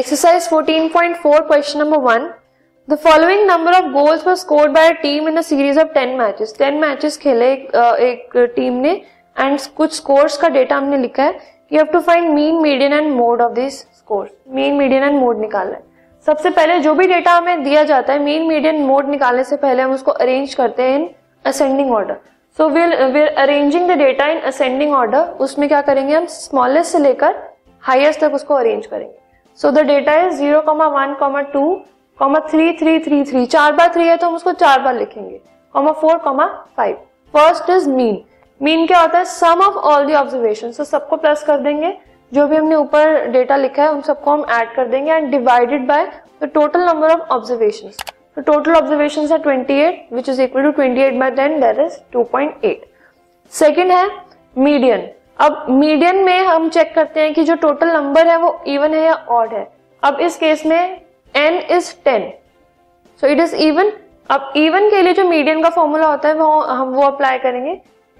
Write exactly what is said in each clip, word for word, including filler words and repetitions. Exercise fourteen point four question number one. The following number of goals were scored by a team in a series of ten matches. ten matches खेले एक, एक team ने and कुछ scores का data हमने लिखा है. You have to find mean, median and mode of these scores. Mean, median and mode निकालना है. सबसे पहले जो भी डेटा हमें दिया जाता है mean, median, mode निकालने से पहले हम उसको arrange करते हैं in ascending order. So we'll we're arranging the data in ascending order. उसमें क्या करेंगे हम smallest से लेकर highest तक उसको arrange करेंगे. So the data is zero, one, two, three, three, three, three. चार बार three है तो हम उसको चार बार लिखेंगे. four, five. First is mean. Mean क्या होता है? Sum of all the observations. So सबको प्लस कर देंगे. जो भी हमने ऊपर डेटा लिखा है उन सबको हम ऐड कर देंगे and divided by the total number of observations. So total observations are twenty-eight, which is equal to twenty-eight by ten. That is two point eight. Second है median. अब मीडियन में हम चेक करते हैं कि जो टोटल नंबर है वो इवन है या ऑड है. अब इस केस में n is ten, so it is even. अब इवन के लिए जो मीडियन का फॉर्मूला होता है वो हम वो अप्लाई करेंगे.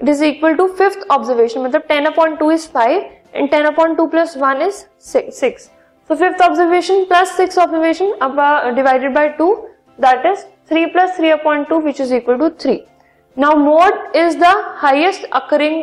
It is equal to fifth observation, मतलब ten upon two is five and ten upon two plus one is six. So fifth observation plus six observation अब divided by two, that is three plus three upon two, which is equal to three. Now mode is the highest occurring